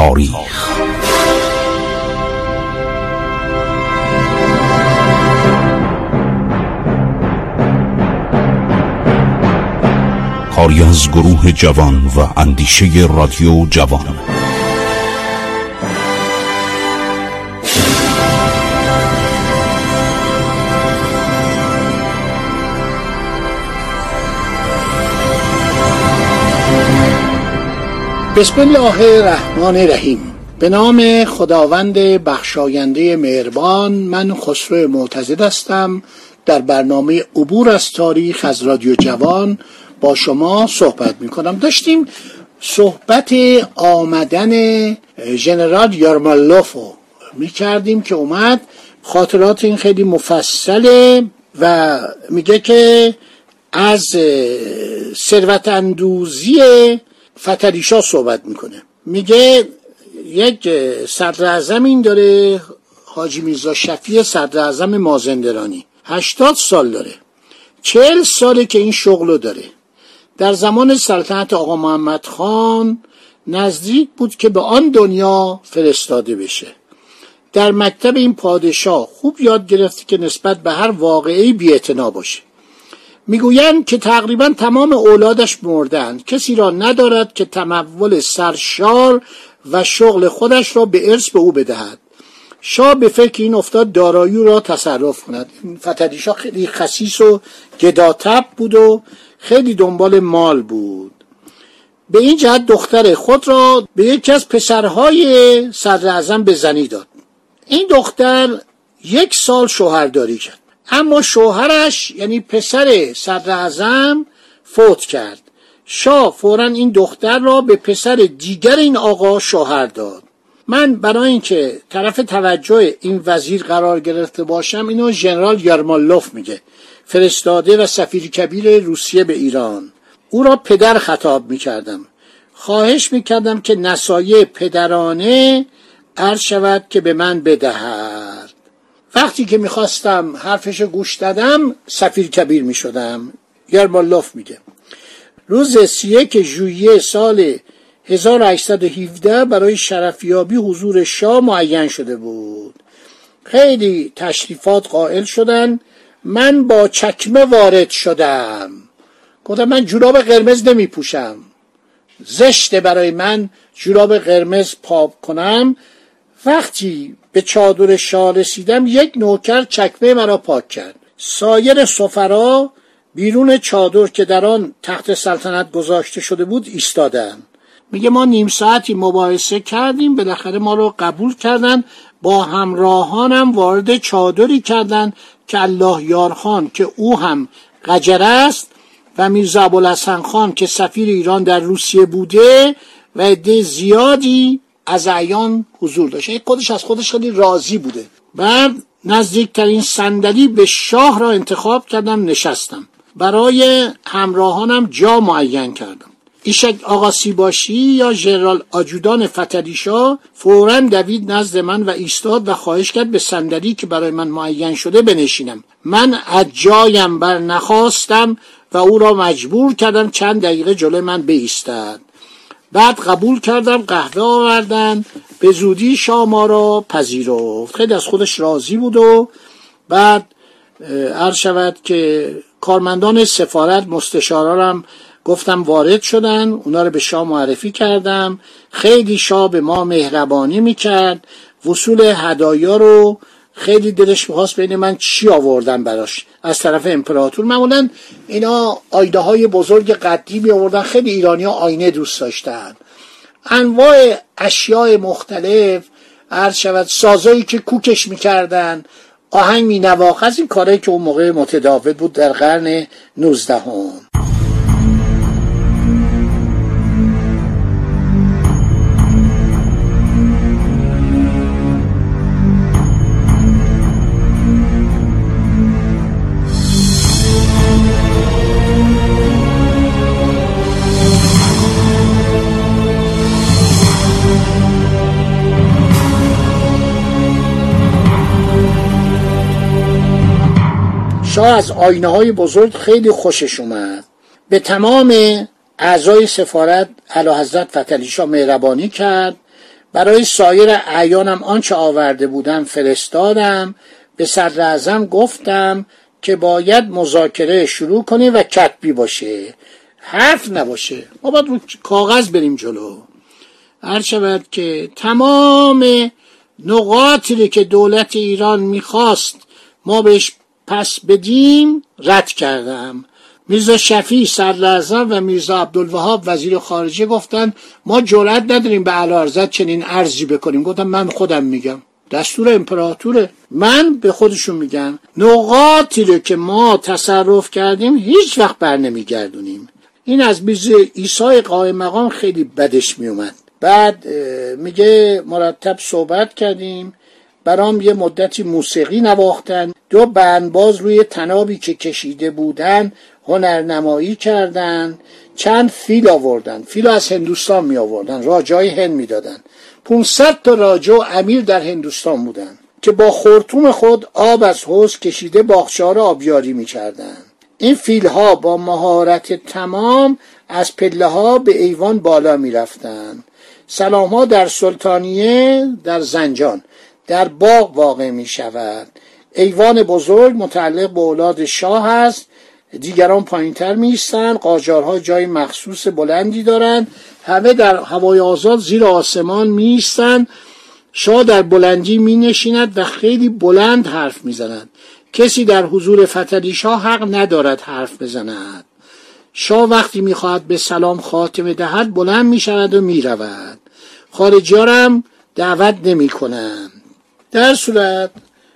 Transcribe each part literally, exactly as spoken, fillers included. تاریخ. کاری از گروه جوان و اندیشه رادیو جوان. بسم الله الرحمن الرحیم. به نام خداوند بخشاینده مهربان. من خسرو معتضد هستم، در برنامه عبور از تاریخ از رادیو جوان با شما صحبت میکنم. داشتیم صحبت آمدن ژنرال یرمولوف رو میکردیم که اومد. خاطرات این خیلی مفصله و میگه که از ثروت اندوزی فتریشا صحبت میکنه. میگه یک صدراعظم این داره، حاجی میرزا شفیع صدراعظم مازندرانی، هشتاد سال داره، چهل ساله که این شغلو داره. در زمان سلطنت آقا محمد خان نزدیک بود که به آن دنیا فرستاده بشه. در مکتب این پادشاه خوب یاد گرفت که نسبت به هر واقعه‌ای بی‌اعتنا باشه. میگویند که تقریبا تمام اولادش مردند، کسی را ندارد که تمول سرشار و شغل خودش را به ارث به او بدهد. شاه به فکر این افتاد دارایی را تصرف کند. فتحعلیشاه خیلی خسیس و گداطبع بود و خیلی دنبال مال بود. به این جهت دختر خود را به یکی از پسرهای صدراعظم به زنی داد. این دختر یک سال شوهرداری کرد، اما شوهرش یعنی پسر صدراعظم فوت کرد. شاه فوراً این دختر را به پسر دیگر این آقا شوهر داد. من برای اینکه طرف توجه این وزیر قرار گرفته باشم، اینو ژنرال یرمولوف میگه، فرستاده و سفیر کبیر روسیه به ایران، او را پدر خطاب میکردم. خواهش میکردم که نصایح پدرانه عرض شود که به من بدهد. وقتی که میخواستم حرفش گوش دادم سفیر کبیر میشدم. یرمولوف میگه روز سی که ژوئیه سال هزار و هشتصد و هفده برای شرفیابی حضور شاه معین شده بود. خیلی تشریفات قائل شدن. من با چکمه وارد شدم، گفتم من جوراب قرمز نمی پوشم، زشته برای من جوراب قرمز پاپ کنم. وقتی به چادر شاه رسیدم یک نوکر چکمه مرا پاک کرد. سایر سفرا بیرون چادر که در آن تخت سلطنت گذاشته شده بود ایستادند. میگه ما نیم ساعتی مباحثه کردیم، بالاخره ما رو قبول کردن. با همراهانم وارد چادری کردن که الله یارخان که او هم قجر است و میرزا عبدالحسن خان که سفیر ایران در روسیه بوده و عده زیادی از اعیان حضور داشت. این خودش از خودش خیلی راضی بوده. بعد نزدیکترین صندلی به شاه را انتخاب کردم، نشستم. برای همراهانم جا معین کردم. ایشک آقا سیباشی یا ژنرال آجودان فتحعلیشاه فوراً دوید نزد من و ایستاد و خواهش کرد به صندلی که برای من معین شده بنشینم. من از جایم برنخاستم و او را مجبور کردم چند دقیقه جلوی من بایستد. بعد قبول کردم، قهوه آوردن. به زودی شاه ما را پذیرفت. خیلی از خودش راضی بود و بعد عرض شود که کارمندان سفارت مستشارانم گفتم وارد شدن، اونا رو به شاه معرفی کردم. خیلی شاه به ما مهربانی میکرد. وصول هدایا رو خیلی دلش می‌خواست ببینه من چی آوردم براش از طرف امپراتور. معمولا اینا آیده های بزرگ قدی می آوردن. خیلی ایرانی‌ها آینه دوست داشتن، انواع اشیاء مختلف، عرض شود سازایی که کوکش میکردن، آهنگ مینواخت، از این کارهایی که اون موقع متداول بود در قرن نوزدهم. شاه از آینه های بزرگ خیلی خوشش اومد. به تمام اعضای سفارت اعلیحضرت فتحعلیشاه مهربانی کرد. برای سایر اعیانم آنچه آورده بودم فرستادم. به صدر اعظم گفتم که باید مذاکره شروع کنی و کتبی باشه، حرف نباشه، ما باید رو کاغذ بریم جلو. هر شود که تمام نقاطی که دولت ایران میخواست ما بهش پس بدیم رد کردم. میرزا شفی صدر اعظم و میرزا عبدالوهاب وزیر خارجه گفتن ما جرئت نداریم به اعلیحضرت چنین عرضی بکنیم. گفتم من خودم میگم، دستور امپراتوره، من به خودشون میگم نقاطی رو که ما تصرف کردیم هیچ وقت بر نمیگردونیم. این از میرزا عیسای قائم مقام خیلی بدش میومد. بعد میگه مرتب صحبت کردیم، برام یه مدتی موسیقی نواختن، دو بندباز روی تنابی که کشیده بودن هنرنمایی کردن، چند فیل آوردن، فیل از هندوستان می آوردن، راجای هند می دادن. پانصد تا راجا و امیر در هندوستان بودن که با خرطوم خود آب از حوض کشیده باغچه‌ها را آبیاری می کردن. این فیل ها با مهارت تمام از پله ها به ایوان بالا می رفتن. سلام ها در سلطانیه در زنجان در باغ واقع می شود. ایوان بزرگ متعلق به اولاد شاه است، دیگران پایین تر می ایستند. قاجارها جای مخصوص بلندی دارند، همه در هوای آزاد زیر آسمان می ایستند. شاه در بلندی می نشیند و خیلی بلند حرف می زند. کسی در حضور فتحعلیشاه حق ندارد حرف بزند. شاه وقتی می خواهد به سلام خاتمه دهد بلند می شود و می رود. خارجی‌ها را هم دعوت نمی کنند. در صورت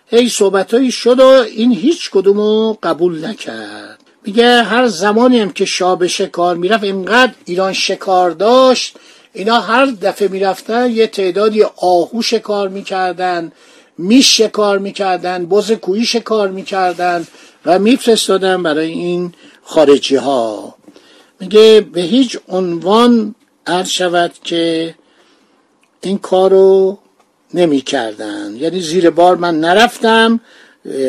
هی صحبتایی شد و این هیچ کدومو قبول نکرد. میگه هر زمانی هم که شاه به شکار میرفت، اینقدر ایران شکار داشت، اینا هر دفعه میرفتن یه تعدادی آهو شکار میکردن، میش شکار میکردن، بز کویی شکار میکردن و میفرستادن برای این خارجی ها. میگه به هیچ عنوان عرض شود که این کارو نمی کردن. یعنی زیر بار من نرفتم،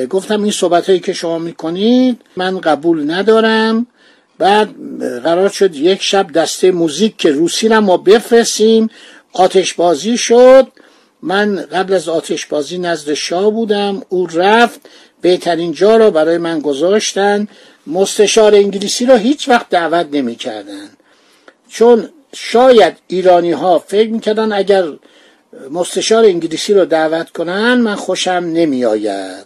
گفتم این صحبت هایی که شما می کنید من قبول ندارم. بعد قرار شد یک شب دسته موزیک که روسی را ما بفرستیم. آتشبازی شد، من قبل از آتشبازی نزد شاه بودم، او رفت، بهترین جا را برای من گذاشتن. مستشار انگلیسی را هیچ وقت دعوت نمی کردن، چون شاید ایرانی ها فکر می کردن اگر مستشار انگلیسی رو دعوت کنن من خوشم نمی آید.